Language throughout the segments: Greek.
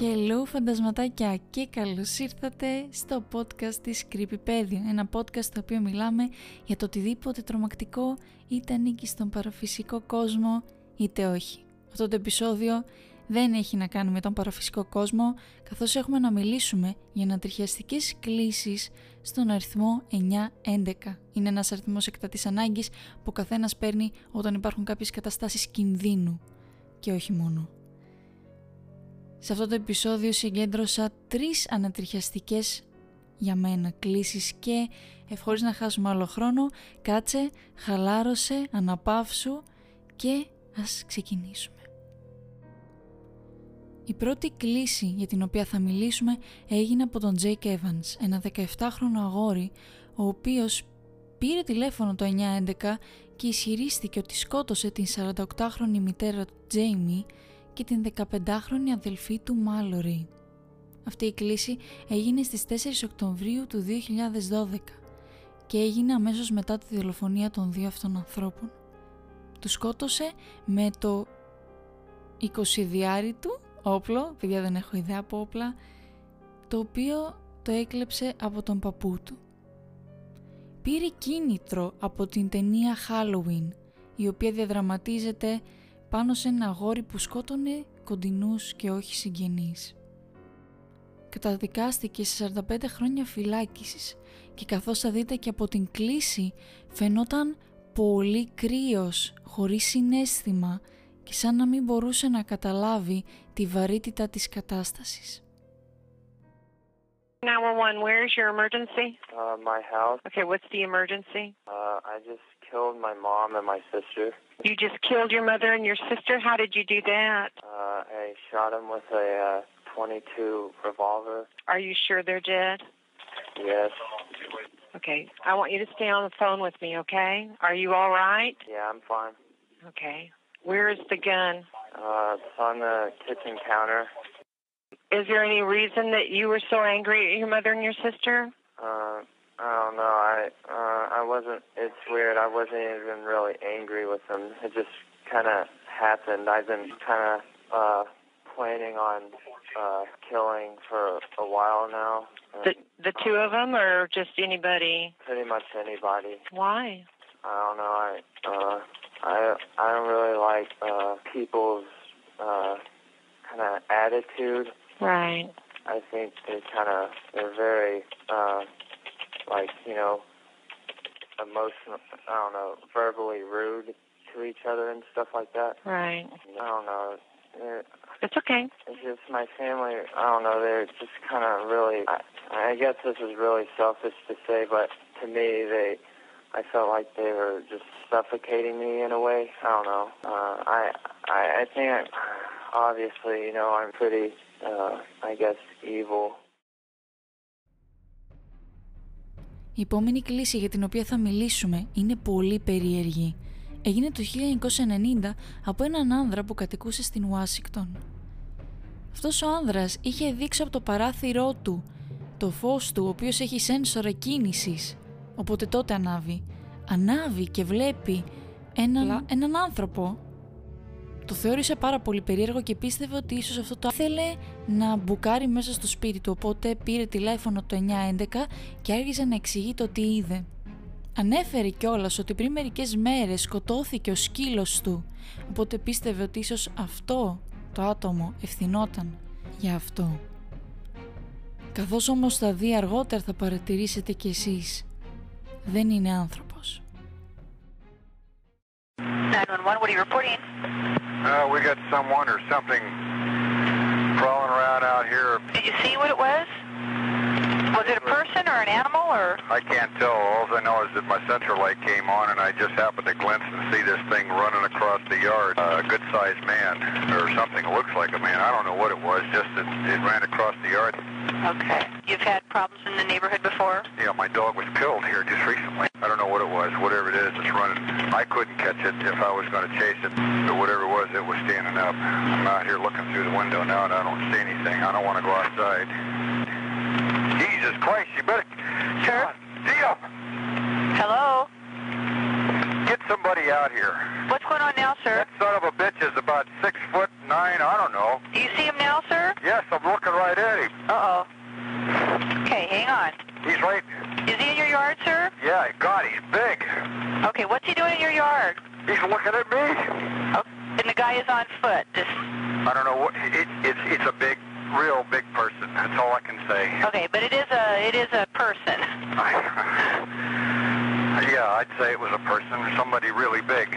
Hello φαντασματάκια και καλώς ήρθατε στο podcast της Creepypedia, ένα podcast στο οποίο μιλάμε για το οτιδήποτε τρομακτικό είτε ανήκει στον παραφυσικό κόσμο είτε όχι. Αυτό το επεισόδιο δεν έχει να κάνει με τον παραφυσικό κόσμο, καθώς έχουμε να μιλήσουμε για ανατριχιαστικές κλήσεις στον αριθμό 911. Είναι ένας αριθμός εκτατής ανάγκης που ο καθένας παίρνει όταν υπάρχουν κάποιες καταστάσεις κινδύνου και όχι μόνο. Σε αυτό το επεισόδιο συγκέντρωσα 3 ανατριχιαστικές για μένα κλήσεις και χωρίς να χάσουμε άλλο χρόνο, κάτσε, χαλάρωσε, αναπαύσου και ας ξεκινήσουμε. Η πρώτη κλήση για την οποία θα μιλήσουμε έγινε από τον Jake Evans, ένα 17χρονο αγόρι, ο οποίος πήρε τηλέφωνο το 911 και ισχυρίστηκε ότι σκότωσε την 48χρονη μητέρα του Jamie και την 15χρονη αδελφή του Mallory. Αυτή η κλήση έγινε στις 4 Οκτωβρίου του 2012 και έγινε αμέσως μετά τη δολοφονία των 2 αυτών ανθρώπων. Του σκότωσε με το 22άρι του όπλο, παιδιά δεν έχω ιδέα από όπλα, το οποίο το έκλεψε από τον παππού του. Πήρε κίνητρο από την ταινία Halloween, η οποία διαδραματίζεται πάνω σε ένα αγόρι που σκότωνε κοντινούς και όχι συγγενείς. Καταδικάστηκε σε 45 χρόνια φυλάκισης και καθώς θα δείτε και από την κλήση φαινόταν πολύ κρύος, χωρίς συναίσθημα και σαν να μην μπορούσε να καταλάβει τη βαρύτητα της κατάστασης. 911, where is your emergency? My house. Okay, what's the emergency? I just killed my mom and my sister. You just killed your mother and your sister? How did you do that? I shot them with a 22 revolver. Are you sure they're dead? Yes. Okay, I want you to stay on the phone with me, okay? Are you all right? Yeah, I'm fine. Okay. Where is the gun? It's on the kitchen counter. Is there any reason that you were so angry at your mother and your sister? I don't know. I wasn't. It's weird. I wasn't even really angry with them. It just kind of happened. I've been kind of planning on killing for a while now. The two of them, or just anybody? Pretty much anybody. Why? I don't know. I don't really like people's kind of attitude. Right. I think they're very, like, you know, emotional, I don't know, verbally rude to each other and stuff like that. Right. I don't know. It's okay. It's just my family, I don't know, they're just kind of really, I guess this is really selfish to say, but to me, I felt like they were just suffocating me in a way. I don't know. I think obviously, you know, I'm pretty... I guess evil. Η επόμενη κλήση για την οποία θα μιλήσουμε είναι πολύ περίεργη. Έγινε το 1990 από έναν άνδρα που κατοικούσε στην Ουάσιγκτον. Αυτός ο άνδρας είχε δείξει από το παράθυρό του το φως του, ο οποίος έχει σένσορα κίνησης, οπότε τότε ανάβει και βλέπει έναν άνθρωπο. Το θεώρησε πάρα πολύ περίεργο και πίστευε ότι ίσως αυτό το ήθελε να μπουκάρει μέσα στο σπίτι του, οπότε πήρε τηλέφωνο το 911 και άρχισε να εξηγεί το τι είδε. Ανέφερε κιόλας ότι πριν μερικές μέρες σκοτώθηκε ο σκύλος του, οπότε πίστευε ότι ίσως αυτό το άτομο ευθυνόταν για αυτό. Καθώς όμως θα δει αργότερα, θα παρατηρήσετε κι εσείς, δεν είναι άνθρωπος. 911, what are you reporting? We got someone or something crawling around out here. Did you see what it was? Was it a person or an animal or? I can't tell. All I know is that my central light came on and I just happened to glimpse and see this thing running across the yard. A good-sized man or something looks like a man. I don't know what it was, just that it ran across the yard. Okay. You've had problems in the neighborhood before? Yeah, my dog was killed here just recently. I don't know what it was. Whatever it is, it's running. I couldn't catch it if I was going to chase it. But whatever it was standing up. I'm out here looking through the window now and I don't see anything. I don't want to go outside. Jesus Christ, you better... Sure. Deal. Hello? Get somebody out here. What's going on now, sir? That son of a bitch is about 6'9". I don't know. Do you see him now, sir? Yes, I'm I'm looking right at him. Uh-oh. Okay, hang on. He's right. Is he in your yard, sir? Yeah, God, he's big. Okay, what's he doing in your yard? He's looking at me. Okay. And the guy is on foot. Just... I don't know what it's a big, real big person. That's all I can say. Okay, but it is a person. Yeah, I'd say it was a person, somebody really big.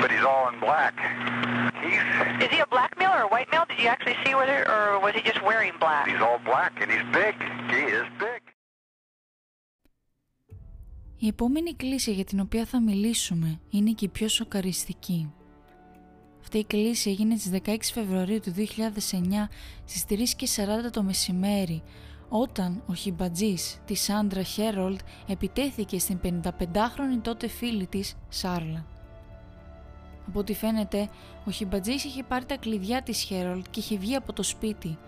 But he's all in black. Is he a black male or a white male? Did you actually see whether, or was he just wearing black? He's all black and he's big. He is big. Η επόμενη κλίση για την οποία θα μιλήσουμε είναι και η πιο σοκαριστική. Αυτή η κλίση έγινε στις 16 Φεβρουαρίου του 2009 στις 3:40 το μεσημέρι, όταν ο χιμπατζής της Σάντρα Herold επιτέθηκε στην 55χρονη τότε φίλη της, Charla. Από ό,τι φαίνεται, ο χιμπατζής είχε πάρει τα κλειδιά της Herold και είχε βγει από το σπίτι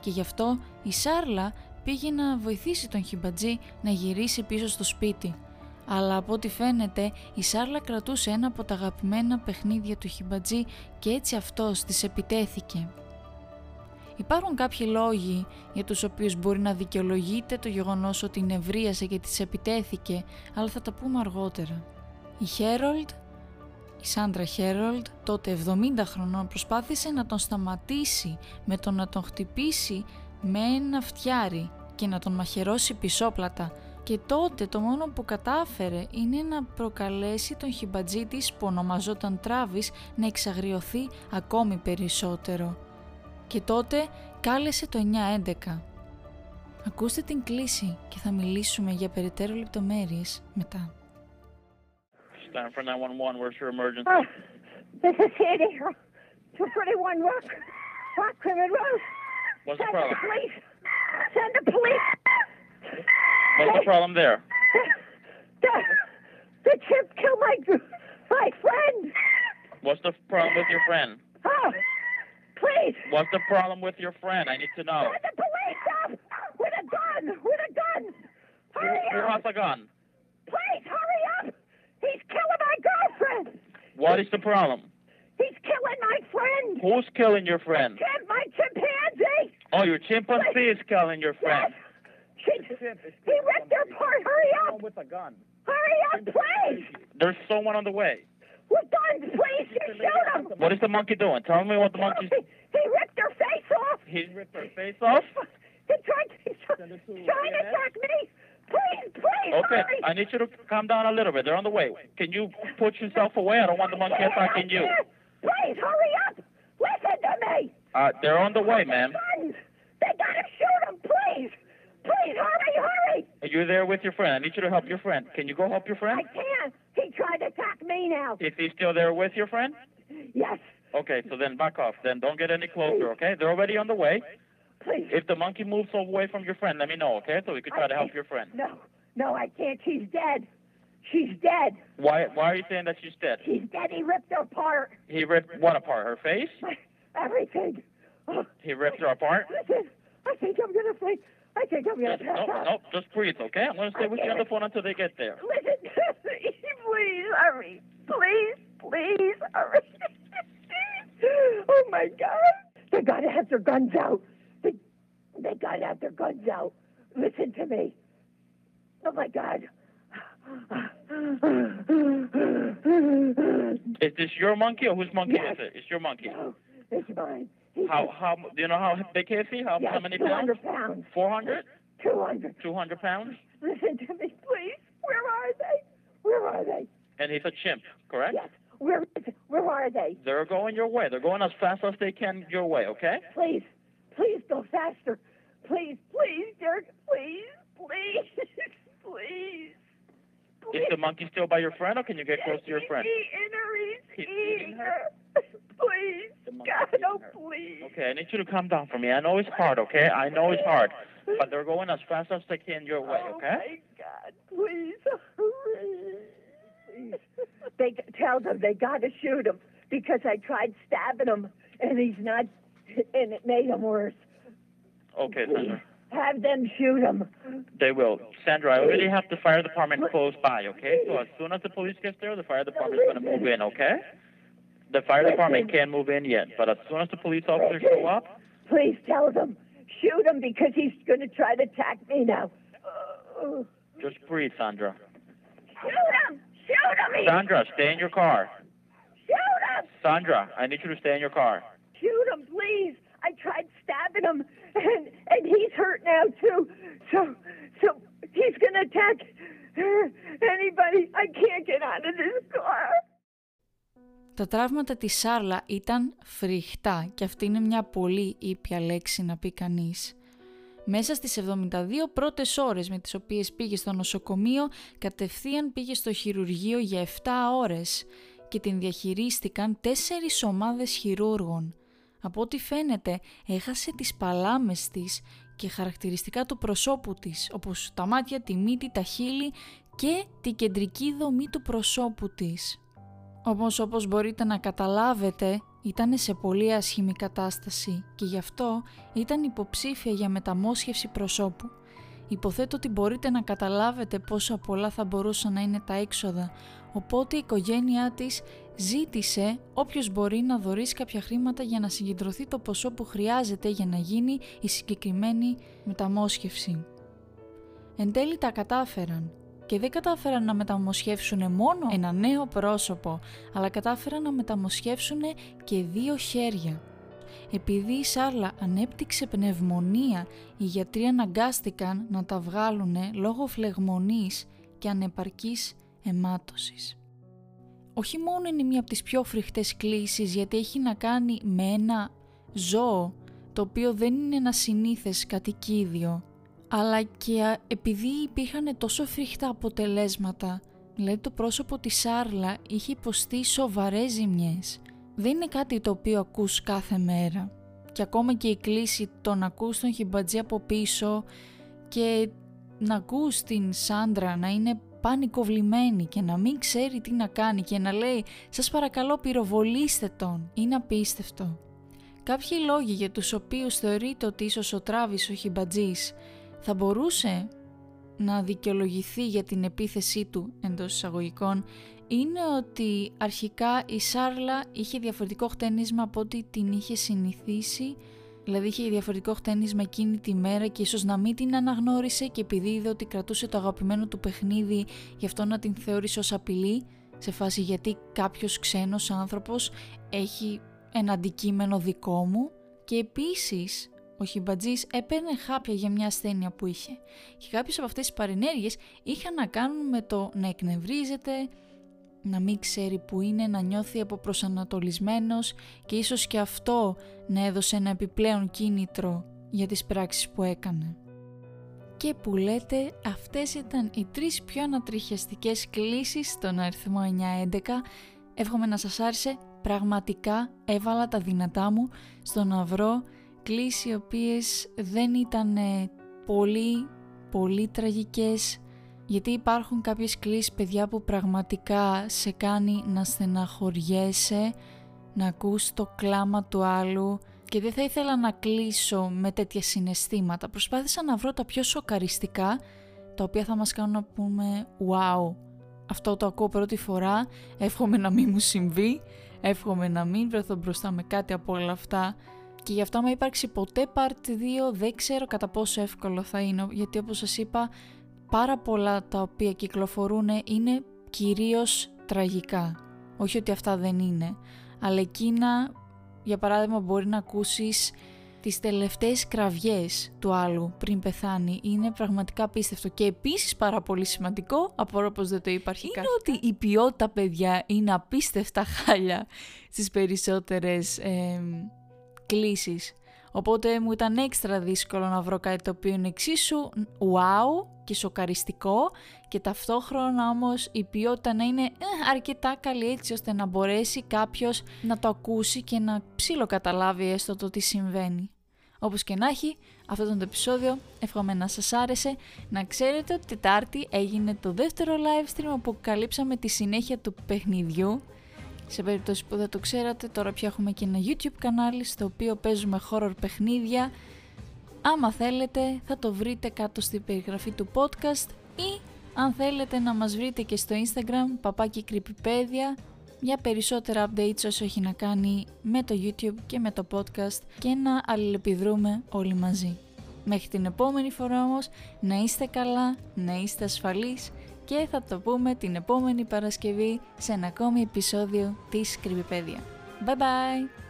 και γι' αυτό η Charla πήγε να βοηθήσει τον χιμπατζή να γυρίσει πίσω στο σπίτι. Αλλά από ό,τι φαίνεται, η Charla κρατούσε ένα από τα αγαπημένα παιχνίδια του χιμπατζή και έτσι αυτός της επιτέθηκε. Υπάρχουν κάποιοι λόγοι για τους οποίους μπορεί να δικαιολογείται το γεγονός ότι νευρίασε και της επιτέθηκε, αλλά θα τα πούμε αργότερα. Η Sandra Herold, τότε 70 χρονών, προσπάθησε να τον σταματήσει με το να τον χτυπήσει με ένα φτιάρι και να τον μαχαιρώσει πισόπλατα, και τότε το μόνο που κατάφερε είναι να προκαλέσει τον χιμπατζή της, που ονομαζόταν Travis, να εξαγριωθεί ακόμη περισσότερο. Και τότε κάλεσε το 911. Ακούστε την κλίση και θα μιλήσουμε για περαιτέρω λεπτομέρειες μετά. For 911, where's your emergency? Oh, this is Sandy, 241 Rock River Road. What's the problem? Send the police. Send the police. What's the problem there? The chip killed my friend. What's the problem with your friend? Oh, please. What's the problem with your friend? I need to know. Send the police up with a gun. With a gun. Hurry up. Who has a gun? Please hurry up. He's killing my girlfriend. What is the problem? He's killing my friend. Who's killing your friend? My chimpanzee. Oh, your chimpanzee is killing your friend. Yes. He ripped her apart. Hurry up. With a gun. Hurry up, please. There's someone on the way. With guns, please. You shoot him. What is the monkey doing? Tell me what the monkey's doing. He ripped her face off. He ripped her face off? He's trying to attack me. Please, okay, hurry. I need you to calm down a little bit. They're on the way. Can you put yourself away? I don't want the monkey attacking you. Please, hurry up. Listen to me. They're on the way, ma'am. They gotta shoot them, please. Please, hurry. You're there with your friend. I need you to help your friend. Can you go help your friend? I can't. He tried to attack me now. Is he still there with your friend? Yes. Okay, so then back off. Then don't get any closer, okay? They're already on the way. Please. If the monkey moves away from your friend, let me know, okay? So we could try to help your friend. No, I can't. She's dead. She's dead. Why are you saying that she's dead? She's dead. He ripped her apart. He ripped what apart? Her face? Everything. He ripped her apart? Listen, I think I'm going to pass out. No, just breathe, okay? I'm going to stay with you on the phone until they get there. Listen, please, hurry. Please, hurry. Oh, my God. They got to have their guns out. They got out their guns out. Listen to me. Oh, my God. Is this your monkey or whose monkey is it? It's your monkey. No, it's mine. How do you know how big is he? How many pounds? 200 pounds. 400? 200. 200 pounds? Listen to me, please. Where are they? And he's a chimp, correct? Yes. Where are they? They're going your way. They're going as fast as they can your way, okay? Please go faster. Please, Dirk. Please. Is the monkey still by your friend, or can you get close to your friend? He's eating her. Please, God, oh, please. Okay, I need you to calm down for me. I know it's hard, okay? I know it's hard. But they're going as fast as they can your way, okay? Oh, my God. Please. They tell them they got to shoot him, because I tried stabbing him, and he's not... And it made them worse. Okay, Sandra. Have them shoot them. They will. Sandra, I already have the fire department close by, okay? So as soon as the police gets there, the fire department is going to move in, okay? The fire department can't move in yet, but as soon as the police officers show up... Please tell them. Shoot him because he's going to try to attack me now. Just breathe, Sandra. Shoot him! Shoot him! Sandra, stay in your car. Shoot him! Sandra, I need you to stay in your car. Shoot him, please. I tried stabbing him, and he's hurt now, too. So he's going to attack anybody. I can't get out of this car. Τα τραύματα της Σάρλα ήταν φρικτά και αυτή είναι μια πολύ ήπια λέξη να πει κανείς. Μέσα στις 72 πρώτες ώρες με τις οποίες πήγε στο νοσοκομείο, κατευθείαν πήγε στο χειρουργείο για 7 ώρες και την διαχειρίστηκαν 4 ομάδες χειρούργων. Από ό,τι φαίνεται έχασε τις παλάμες της και χαρακτηριστικά του προσώπου της, όπως τα μάτια, τη μύτη, τα χείλη και τη κεντρική δομή του προσώπου της. Όμως, όπως μπορείτε να καταλάβετε, ήταν σε πολύ άσχημη κατάσταση και γι' αυτό ήταν υποψήφια για μεταμόσχευση προσώπου. Υποθέτω ότι μπορείτε να καταλάβετε πόσα πολλά θα μπορούσαν να είναι τα έξοδα, οπότε η οικογένειά της ζήτησε όποιος μπορεί να δωρήσει κάποια χρήματα για να συγκεντρωθεί το ποσό που χρειάζεται για να γίνει η συγκεκριμένη μεταμόσχευση. Εν τέλει τα κατάφεραν. Και δεν κατάφεραν να μεταμοσχεύσουν μόνο ένα νέο πρόσωπο, αλλά κατάφεραν να μεταμοσχεύσουν και 2 χέρια. Επειδή η Σάρλα ανέπτυξε πνευμονία, οι γιατροί αναγκάστηκαν να τα βγάλουν λόγω φλεγμονής και ανεπαρκής αιμάτωσης. Όχι μόνο είναι μία από τις πιο φρικτές κλίσεις, γιατί έχει να κάνει με ένα ζώο, το οποίο δεν είναι ένα συνήθες κατοικίδιο, αλλά και επειδή υπήρχαν τόσο φρικτά αποτελέσματα, δηλαδή το πρόσωπο της Σάρλα είχε υποστεί σοβαρές ζημιές. Δεν είναι κάτι το οποίο ακούς κάθε μέρα. Και ακόμα και η κλίση το να ακούς τον χιμπατζή από πίσω και να ακούς την Σάντρα να είναι πανικοβλημένη και να μην ξέρει τι να κάνει και να λέει «Σας παρακαλώ πυροβολήστε τον», είναι απίστευτο. Κάποιοι λόγοι για τους οποίους θεωρείται ότι ίσως ο Τράβης ο χιμπατζής θα μπορούσε να δικαιολογηθεί για την επίθεσή του εντός εισαγωγικών είναι ότι αρχικά η Σάρλα είχε διαφορετικό χτένισμα από ό,τι την είχε συνηθίσει, δηλαδή είχε διαφορετικό χτένισμα εκείνη τη μέρα και ίσως να μην την αναγνώρισε και επειδή είδε ότι κρατούσε το αγαπημένο του παιχνίδι γι' αυτό να την θεώρησε ως απειλή σε φάση γιατί κάποιος ξένος άνθρωπος έχει ένα αντικείμενο δικό μου και επίσης ο χιμπατζής έπαιρνε χάπια για μια ασθένεια που είχε και κάποιες από αυτές τις παρενέργειες είχαν να κάνουν με το να εκνευρίζεται, να μην ξέρει που είναι, να νιώθει αποπροσανατολισμένος και ίσως και αυτό να έδωσε ένα επιπλέον κίνητρο για τις πράξεις που έκανε. Και που λέτε, αυτές ήταν οι 3 πιο ανατριχιαστικές κλίσεις στον αριθμό 911. Εύχομαι να σας άρεσε, πραγματικά έβαλα τα δυνατά μου στο να βρω κλίσεις οι οποίες δεν ήταν πολύ τραγικές, γιατί υπάρχουν κάποιες κλίσεις, παιδιά, που πραγματικά σε κάνει να στεναχωριέσαι, να ακούς το κλάμα του άλλου και δεν θα ήθελα να κλείσω με τέτοια συναισθήματα. Προσπάθησα να βρω τα πιο σοκαριστικά, τα οποία θα μας κάνουν να πούμε «Wow, αυτό το ακούω πρώτη φορά, εύχομαι να μην μου συμβεί, εύχομαι να μην βρεθώ μπροστά με κάτι από όλα αυτά». Και γι' αυτό άμα υπάρξει ποτέ part 2 δεν ξέρω κατά πόσο εύκολο θα είναι, γιατί όπως σας είπα πάρα πολλά τα οποία κυκλοφορούν είναι κυρίως τραγικά. Όχι ότι αυτά δεν είναι, αλλά εκείνα για παράδειγμα μπορεί να ακούσεις τις τελευταίες κραυγές του άλλου πριν πεθάνει. Είναι πραγματικά απίστευτο και επίσης πάρα πολύ σημαντικό, απορώ πως δεν το είπα αρχικά, είναι ότι η ποιότητα, παιδιά, είναι απίστευτα χάλια στις περισσότερες κλίσεις. Οπότε μου ήταν έξτρα δύσκολο να βρω κάτι το οποίο είναι εξίσου wow και σοκαριστικό και ταυτόχρονα όμως η ποιότητα να είναι αρκετά καλή έτσι ώστε να μπορέσει κάποιος να το ακούσει και να ψιλοκαταλάβει έστω το τι συμβαίνει. Όπως και να έχει, αυτό ήταν το επεισόδιο, εύχομαι να σας άρεσε. Να ξέρετε ότι Τετάρτη έγινε το δεύτερο live stream όπου καλύψαμε τη συνέχεια του παιχνιδιού. Σε περίπτωση που δεν το ξέρατε, τώρα πια έχουμε και ένα YouTube κανάλι στο οποίο παίζουμε horror παιχνίδια. Άμα θέλετε θα το βρείτε κάτω στην περιγραφή του podcast ή αν θέλετε να μας βρείτε και στο Instagram, παπάκι Creepypedia, για περισσότερα updates όσο έχει να κάνει με το YouTube και με το podcast και να αλληλεπιδρούμε όλοι μαζί. Μέχρι την επόμενη φορά όμως, να είστε καλά, να είστε ασφαλείς και θα το πούμε την επόμενη Παρασκευή σε ένα ακόμη επεισόδιο της Creepypedia. Bye bye!